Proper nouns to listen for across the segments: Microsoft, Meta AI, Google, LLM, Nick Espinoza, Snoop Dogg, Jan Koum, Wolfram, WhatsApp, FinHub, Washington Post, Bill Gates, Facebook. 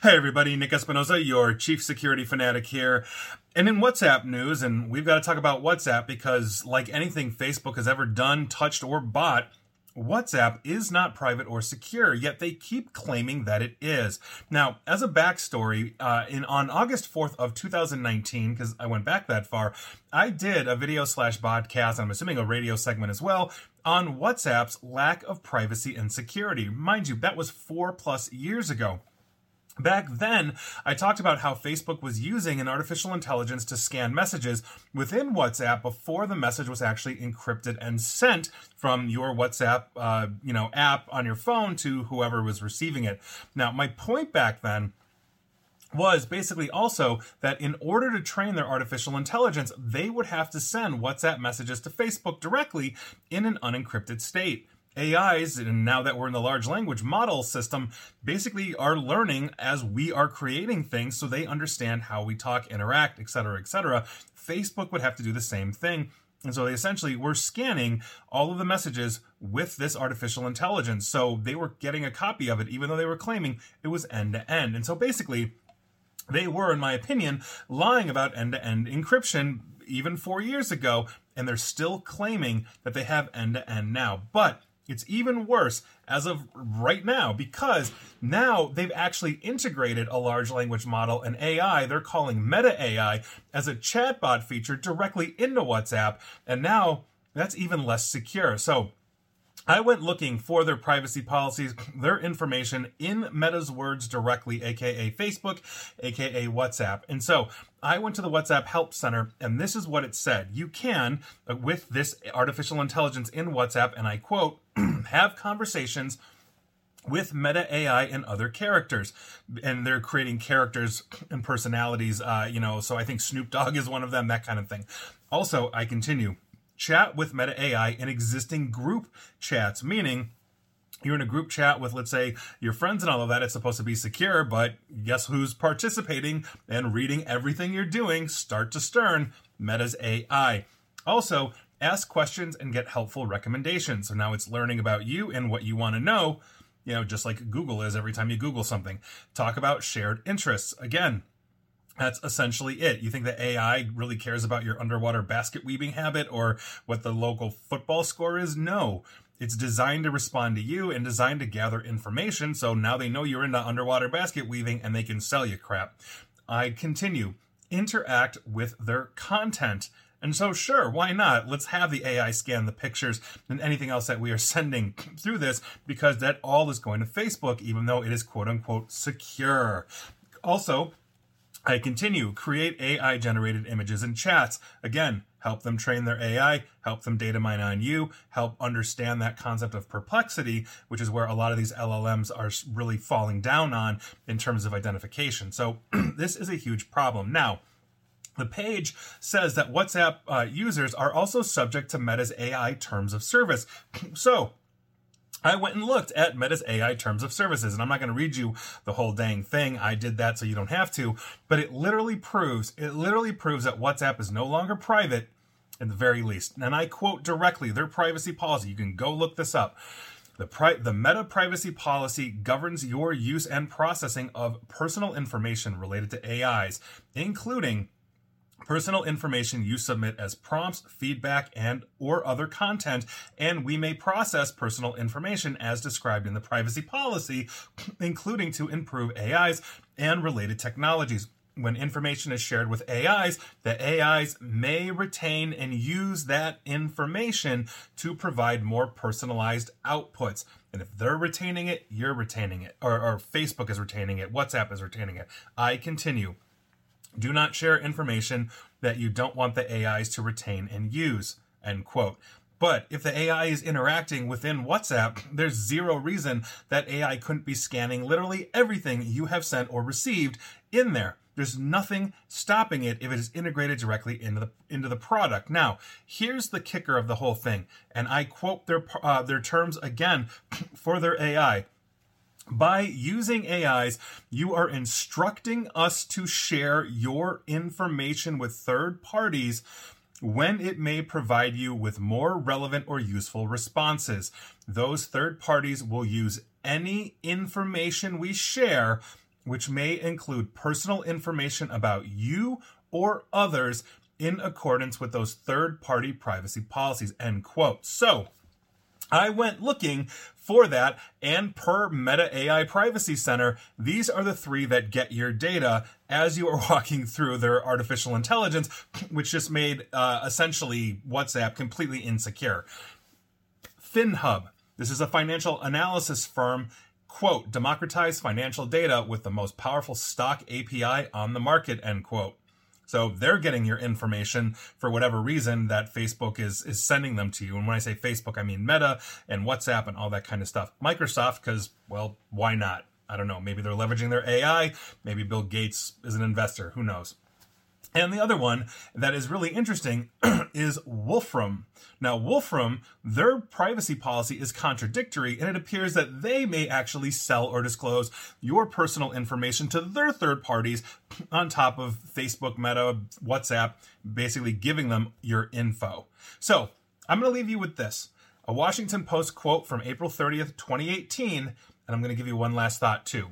Hey everybody, Nick Espinoza, your chief security fanatic here. And in WhatsApp news, and we've got to talk about WhatsApp because like anything Facebook has ever done, touched, or bought, WhatsApp is not private or secure, yet they keep claiming that it is. Now, as a backstory, on August 4th of 2019, because I went back that far, I did a video/podcast, and I'm assuming a radio segment as well, on WhatsApp's lack of privacy and security. Mind you, that was 4+ years ago. Back then, I talked about how Facebook was using an artificial intelligence to scan messages within WhatsApp before the message was actually encrypted and sent from your WhatsApp, app on your phone to whoever was receiving it. Now, my point back then was basically also that in order to train their artificial intelligence, they would have to send WhatsApp messages to Facebook directly in an unencrypted state. AIs, and now that we're in the large language model system, basically are learning as we are creating things so they understand how we talk, interact, etc., etc. Facebook would have to do the same thing. And so they essentially were scanning all of the messages with this artificial intelligence. So they were getting a copy of it, even though they were claiming it was end-to-end. And so basically, they were, in my opinion, lying about end-to-end encryption even 4 years ago, and they're still claiming that they have end-to-end now. But it's even worse as of right now, because now they've actually integrated a large language model and AI, they're calling Meta AI, as a chatbot feature directly into WhatsApp. And now that's even less secure. So I went looking for their privacy policies, their information in Meta's words directly, aka Facebook, aka WhatsApp. And so I went to the WhatsApp Help Center, and this is what it said. You can, with this artificial intelligence in WhatsApp, and I quote, have conversations with Meta AI and other characters. And they're creating characters and personalities, so I think Snoop Dogg is one of them, that kind of thing. Also, I continue. Chat with Meta AI in existing group chats, meaning you're in a group chat with, let's say, your friends and all of that. It's supposed to be secure, but guess who's participating and reading everything you're doing, start to stern? Meta's AI. Also, ask questions and get helpful recommendations. So now it's learning about you and what you want to know, just like Google is every time you Google something. Talk about shared interests. Again, that's essentially it. You think the AI really cares about your underwater basket weaving habit or what the local football score is? No. It's designed to respond to you and designed to gather information, so now they know you're into underwater basket weaving and they can sell you crap. I continue. Interact with their content. And so sure, why not? Let's have the AI scan the pictures and anything else that we are sending through this, because that all is going to Facebook, even though it is quote-unquote secure. Also, I continue, create AI-generated images and chats. Again, help them train their AI, help them data mine on you, help understand that concept of perplexity, which is where a lot of these LLMs are really falling down on in terms of identification. So this is a huge problem. Now, the page says that WhatsApp users are also subject to Meta's AI terms of service. So I went and looked at Meta's AI terms of services, and I'm not going to read you the whole dang thing. I did that so you don't have to, but it literally proves that WhatsApp is no longer private, at the very least. And I quote directly their privacy policy. You can go look this up. The Meta privacy policy governs your use and processing of personal information related to AIs, including personal information you submit as prompts, feedback, and or other content, and we may process personal information as described in the privacy policy, including to improve AIs and related technologies. When information is shared with AIs, the AIs may retain and use that information to provide more personalized outputs. And if they're retaining it, you're retaining it, or Facebook is retaining it, WhatsApp is retaining it. I continue. Do not share information that you don't want the AIs to retain and use, end quote. But if the AI is interacting within WhatsApp, there's zero reason that AI couldn't be scanning literally everything you have sent or received in there. There's nothing stopping it if it is integrated directly into the product. Now, here's the kicker of the whole thing, and I quote their terms again for their AI. By using AIs, you are instructing us to share your information with third parties when it may provide you with more relevant or useful responses. Those third parties will use any information we share which may include personal information about you or others in accordance with those third-party privacy policies, end quote. So I went looking for that, and per Meta AI Privacy Center, these are the three that get your data as you are walking through their artificial intelligence, which just made essentially WhatsApp completely insecure. FinHub, this is a financial analysis firm, quote, democratize financial data with the most powerful stock API on the market, end quote. So they're getting your information for whatever reason that Facebook is sending them to you. And when I say Facebook, I mean Meta and WhatsApp and all that kind of stuff. Microsoft, because, well, why not? I don't know. Maybe they're leveraging their AI. Maybe Bill Gates is an investor. Who knows? And the other one that is really interesting is Wolfram. Now, Wolfram, their privacy policy is contradictory, and it appears that they may actually sell or disclose your personal information to their third parties on top of Facebook, Meta, WhatsApp, basically giving them your info. So I'm going to leave you with this, a Washington Post quote from April 30th, 2018, and I'm going to give you one last thought too.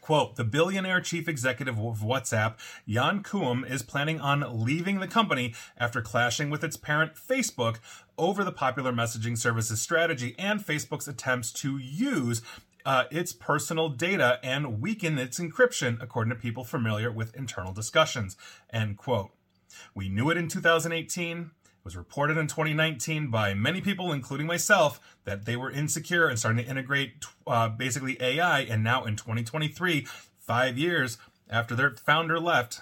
Quote, the billionaire chief executive of WhatsApp, Jan Koum, is planning on leaving the company after clashing with its parent, Facebook, over the popular messaging services strategy and Facebook's attempts to use its personal data and weaken its encryption, according to people familiar with internal discussions, end quote. We knew it in 2018. It was reported in 2019 by many people, including myself, that they were insecure and starting to integrate basically AI. And now in 2023, 5 years after their founder left,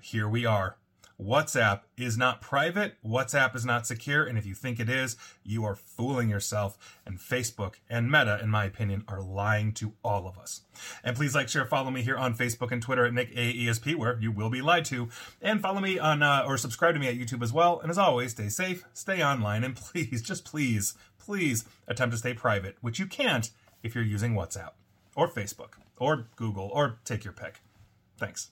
here we are. WhatsApp is not private. WhatsApp is not secure. And if you think it is, you are fooling yourself. And Facebook and Meta, in my opinion, are lying to all of us. And please like, share, follow me here on Facebook and Twitter at Nick AESP, where you will be lied to. And follow me on, or subscribe to me at YouTube as well. And as always, stay safe, stay online, and please, just please, please attempt to stay private, which you can't if you're using WhatsApp or Facebook or Google or take your pick. Thanks.